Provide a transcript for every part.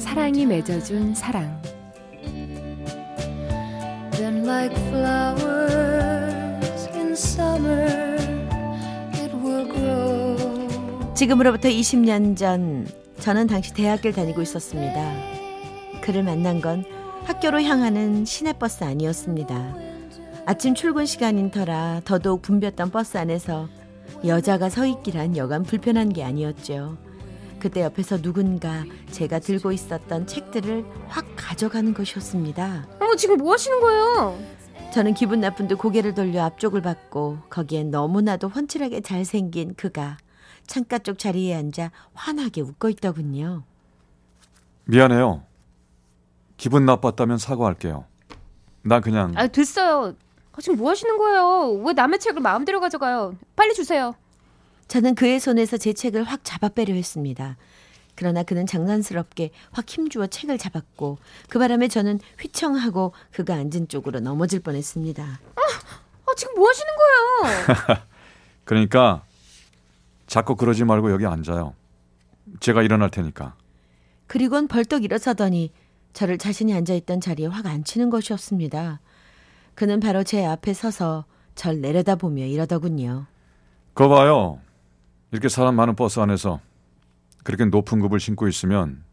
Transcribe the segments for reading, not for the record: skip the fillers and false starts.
사랑이 맺어준 사랑. 지금으로부터 20년 전 저는 당시 대학을 다니고 있었습니다. 그를 만난 건 학교로 향하는 시내버스 아니었습니다. 아침 출근 시간인 터라 더더욱 붐볐던 버스 안에서 여자가 서 있기란 여간 불편한 게 아니었죠. 그때 옆에서 누군가 제가 들고 있었던 책들을 확 가져가는 것이었습니다. 어머, 지금 뭐 하시는 거예요? 저는 기분 나쁜 듯 고개를 돌려 앞쪽을 봤고, 거기엔 너무나도 훤칠하게 잘생긴 그가 창가 쪽 자리에 앉아 환하게 웃고 있더군요. 미안해요. 기분 나빴다면 사과할게요. 나 그냥... 아, 됐어요. 지금 뭐 하시는 거예요? 왜 남의 책을 마음대로 가져가요? 빨리 주세요. 저는 그의 손에서 제 책을 확 잡아빼려 했습니다. 그러나 그는 장난스럽게 확 힘주어 책을 잡았고, 그 바람에 저는 휘청하고 그가 앉은 쪽으로 넘어질 뻔했습니다. 지금 뭐 하시는 거예요? 그러니까 자꾸 그러지 말고 여기 앉아요. 제가 일어날 테니까. 그리고는 벌떡 일어서더니 저를 자신이 앉아있던 자리에 확 앉히는 것이었습니다. 그는 바로 제 앞에 서서 절 내려다보며 이러더군요. 그거 봐요. 이렇게 사람 많은 버스 안에서 그렇게 높은 굽을 신고 있으면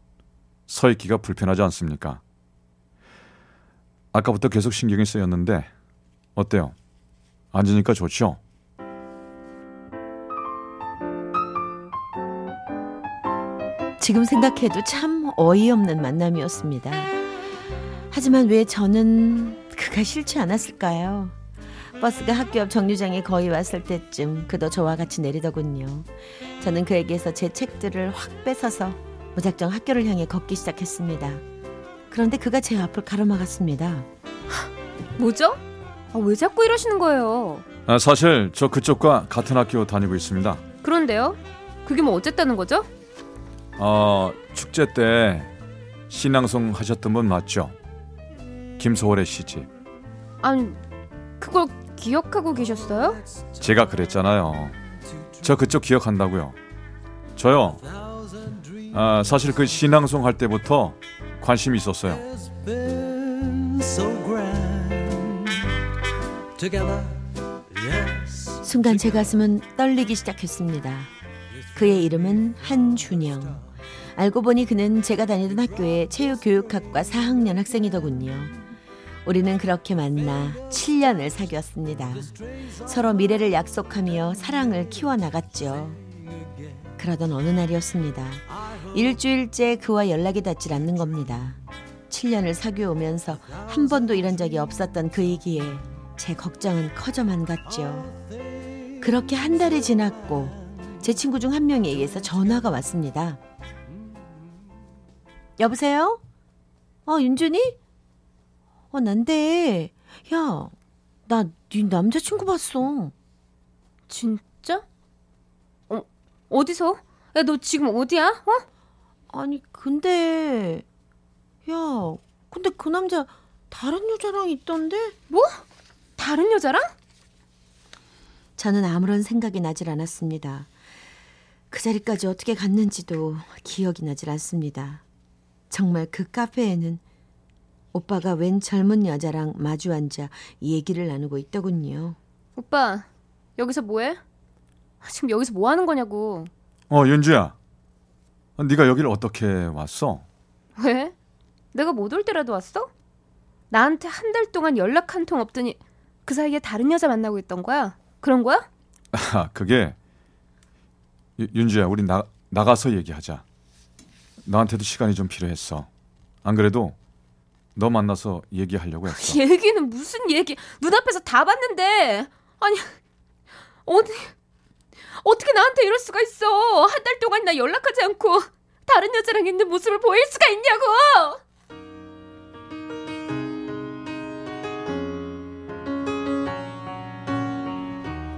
서 있기가 불편하지 않습니까? 아까부터 계속 신경이 쓰였는데 어때요? 앉으니까 좋죠? 지금 생각해도 참 어이없는 만남이었습니다. 하지만 왜 저는... 그가 싫지 않았을까요? 버스가 학교 앞 정류장에 거의 왔을 때쯤 그도 저와 같이 내리더군요. 저는 그에게서 제 책들을 확 뺏어서 무작정 학교를 향해 걷기 시작했습니다. 그런데 그가 제 앞을 가로막았습니다. 뭐죠? 왜 자꾸 이러시는 거예요? 사실 저 그쪽과 같은 학교 다니고 있습니다. 그런데요? 그게 뭐 어쨌다는 거죠? 축제 때 신앙송 하셨던 분 맞죠? 김소월의 시집. 아니, 그걸 기억하고 계셨어요? 제가 그랬잖아요. 저 그쪽 기억한다고요. 저요. 사실 그 신앙송 할 때부터 관심이 있었어요. 순간 제 가슴은 떨리기 시작했습니다. 그의 이름은 한준영. 알고 보니 그는 제가 다니던 학교의 체육교육학과 4학년 학생이더군요. 우리는 그렇게 만나 7년을 사귀었습니다. 서로 미래를 약속하며 사랑을 키워나갔죠. 그러던 어느 날이었습니다. 일주일째 그와 연락이 닿질 않는 겁니다. 7년을 사귀어오면서 한 번도 이런 적이 없었던 그이기에 제 걱정은 커져만 갔죠. 그렇게 한 달이 지났고 제 친구 중 한 명에 의해서 전화가 왔습니다. 여보세요? 윤준이? 난데. 야, 나 네 남자친구 봤어. 진짜? 어디서? 야, 너 지금 어디야? 아니, 근데... 야, 근데 그 남자 다른 여자랑 있던데? 뭐? 다른 여자랑? 저는 아무런 생각이 나질 않았습니다. 그 자리까지 어떻게 갔는지도 기억이 나질 않습니다. 정말 그 카페에는 오빠가 웬 젊은 여자랑 마주 앉아 얘기를 나누고 있더군요. 오빠, 여기서 뭐해? 지금 여기서 뭐 하는 거냐고. 윤주야, 네가 여길 어떻게 왔어? 왜? 내가 못 올 때라도 왔어? 나한테 한 달 동안 연락 한 통 없더니 그 사이에 다른 여자 만나고 있던 거야? 그런 거야? 그게 윤주야, 우리 나가서 얘기하자. 나한테도 시간이 좀 필요했어. 안 그래도 너 만나서 얘기하려고 했어. 얘기는 무슨 얘기? 눈앞에서 다 봤는데. 아니, 어떻게 나한테 이럴 수가 있어? 한 달 동안 나 연락하지 않고 다른 여자랑 있는 모습을 보일 수가 있냐고.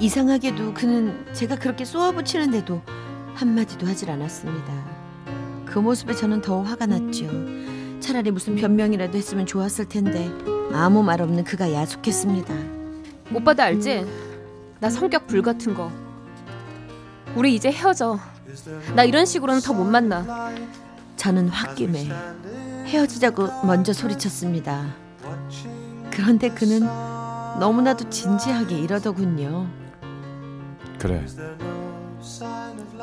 이상하게도 그는 제가 그렇게 쏘아붙이는데도 한마디도 하질 않았습니다. 그 모습에 저는 더 화가 났죠. 차라리 무슨 변명이라도 했으면 좋았을 텐데 아무 말 없는 그가 야속했습니다. 오빠도 알지? 나 성격 불같은 거. 우리 이제 헤어져. 나 이런 식으로는 더 못 만나. 저는 홧김에 헤어지자고 먼저 소리쳤습니다. 그런데 그는 너무나도 진지하게 이러더군요. 그래,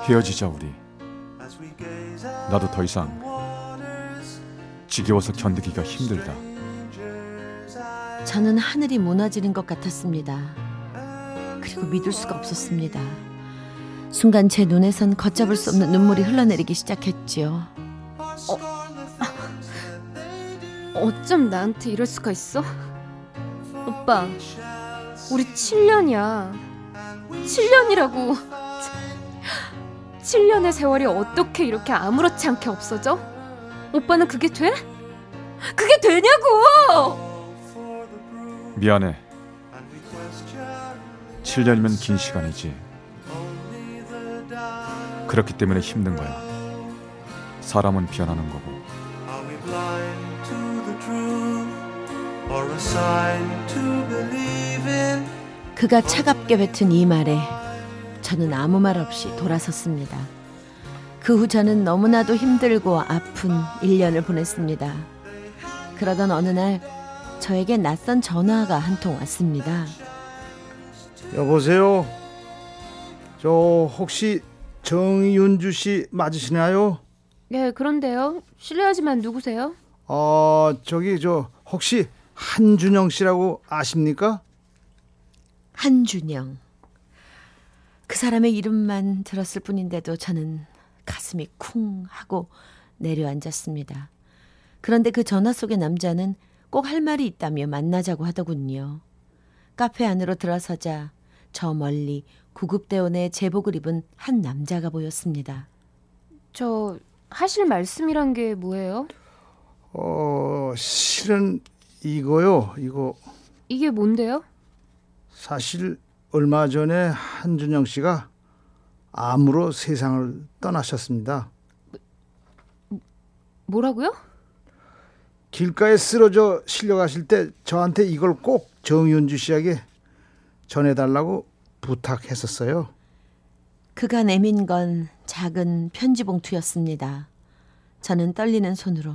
헤어지자 우리. 나도 더 이상 지겨워서 견디기가 힘들다. 저는 하늘이 무너지는 것 같았습니다. 그리고 믿을 수가 없었습니다. 순간 제 눈에선 걷잡을 수 없는 눈물이 흘러내리기 시작했지요. 어쩜 나한테 이럴 수가 있어? 오빠, 우리 7년이야. 7년이라고. 7년의 세월이 어떻게 이렇게 아무렇지 않게 없어져? 오빠는 그게 돼? 그게 되냐고! 미안해. 7년이면 긴 시간이지. 그렇기 때문에 힘든 거야. 사람은 변하는 거고. 그가 차갑게 뱉은 이 말에 저는 아무 말 없이 돌아섰습니다. 그 후 저는 너무나도 힘들고 아픈 1년을 보냈습니다. 그러던 어느 날 저에게 낯선 전화가 한 통 왔습니다. 여보세요? 저 혹시 정윤주 씨 맞으시나요? 네, 그런데요. 실례하지만 누구세요? 저기 저 혹시 한준영 씨라고 아십니까? 한준영. 그 사람의 이름만 들었을 뿐인데도 저는 가슴이 쿵 하고 내려앉았습니다. 그런데 그 전화 속의 남자는 꼭 할 말이 있다며 만나자고 하더군요. 카페 안으로 들어서자 저 멀리 구급대원의 제복을 입은 한 남자가 보였습니다. 저 하실 말씀이란 게 뭐예요? 실은 이거요. 이게 뭔데요? 사실 얼마 전에 한준영 씨가 암으로 세상을 떠나셨습니다. 뭐라고요? 길가에 쓰러져 실려가실 때 저한테 이걸 꼭 정윤주 씨에게 전해달라고 부탁했었어요. 그가 내민 건 작은 편지 봉투였습니다. 저는 떨리는 손으로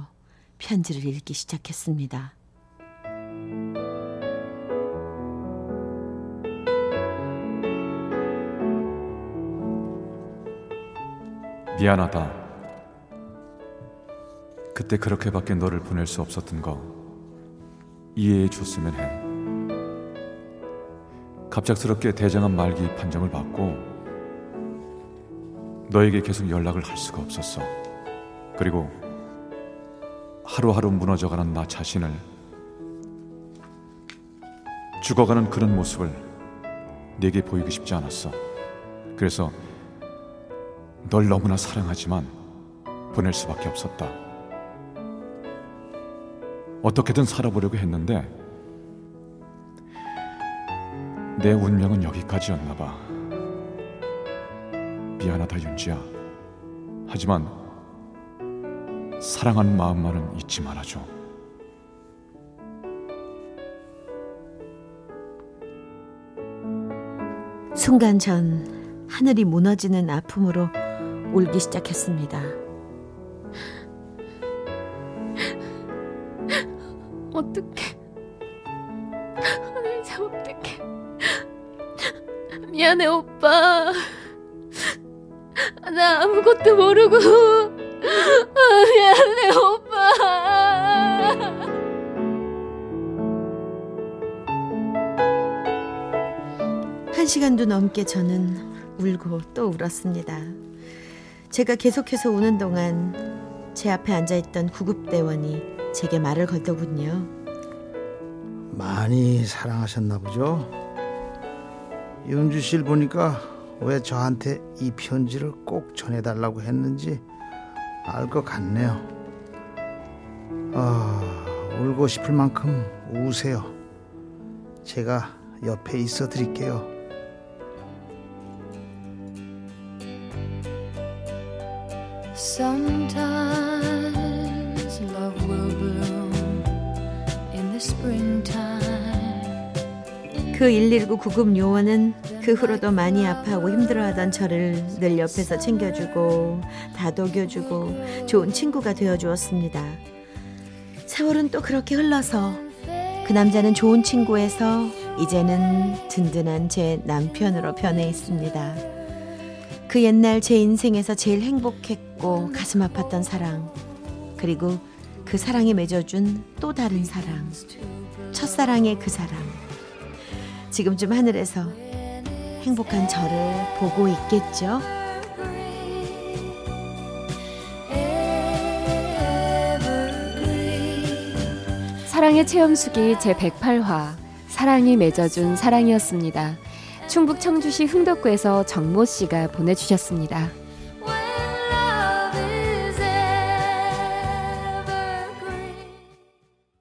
편지를 읽기 시작했습니다. 미안하다. 그때 그렇게밖에 너를 보낼 수 없었던 거 이해해 줬으면 해. 갑작스럽게 대장암 말기 판정을 받고 너에게 계속 연락을 할 수가 없었어. 그리고 하루하루 무너져가는 나 자신을, 죽어가는 그런 모습을 내게 보이기 쉽지 않았어. 그래서 널 너무나 사랑하지만 보낼 수밖에 없었다. 어떻게든 살아보려고 했는데 내 운명은 여기까지였나 봐. 미안하다, 윤지야. 하지만 사랑하는 마음만은 잊지 말아줘. 순간 전 하늘이 무너지는 아픔으로 울기 시작했습니다. 어떡해. 하늘이 어떡해. 미안해, 오빠. 나 아무것도 모르고. 미안해, 오빠. 한 시간도 넘게 저는 울고 또 울었습니다. 제가 계속해서 우는 동안 제 앞에 앉아있던 구급대원이 제게 말을 걸더군요. 많이 사랑하셨나 보죠? 윤주 씨를 보니까 왜 저한테 이 편지를 꼭 전해달라고 했는지 알 것 같네요. 울고 싶을 만큼 우세요. 제가 옆에 있어 드릴게요. Sometimes love will bloom in the springtime. 그 119 구급 요원은 그 후로도 많이 아파하고 힘들어하던 저를 늘 옆에서 챙겨주고 다독여주고 좋은 친구가 되어주었습니다. 세월은 또 그렇게 흘러서 그 남자는 좋은 친구에서 이제는 든든한 제 남편으로 변해 있습니다. 그 옛날 제 인생에서 제일 행복했고 가슴 아팠던 사랑, 그리고 그 사랑에 맺어준 또 다른 사랑, 첫사랑의 그 사랑, 지금쯤 하늘에서 행복한 저를 보고 있겠죠? 사랑의 체험수기 제108화 사랑이 맺어준 사랑이었습니다. 충북 청주시 흥덕구에서 정모 씨가 보내주셨습니다.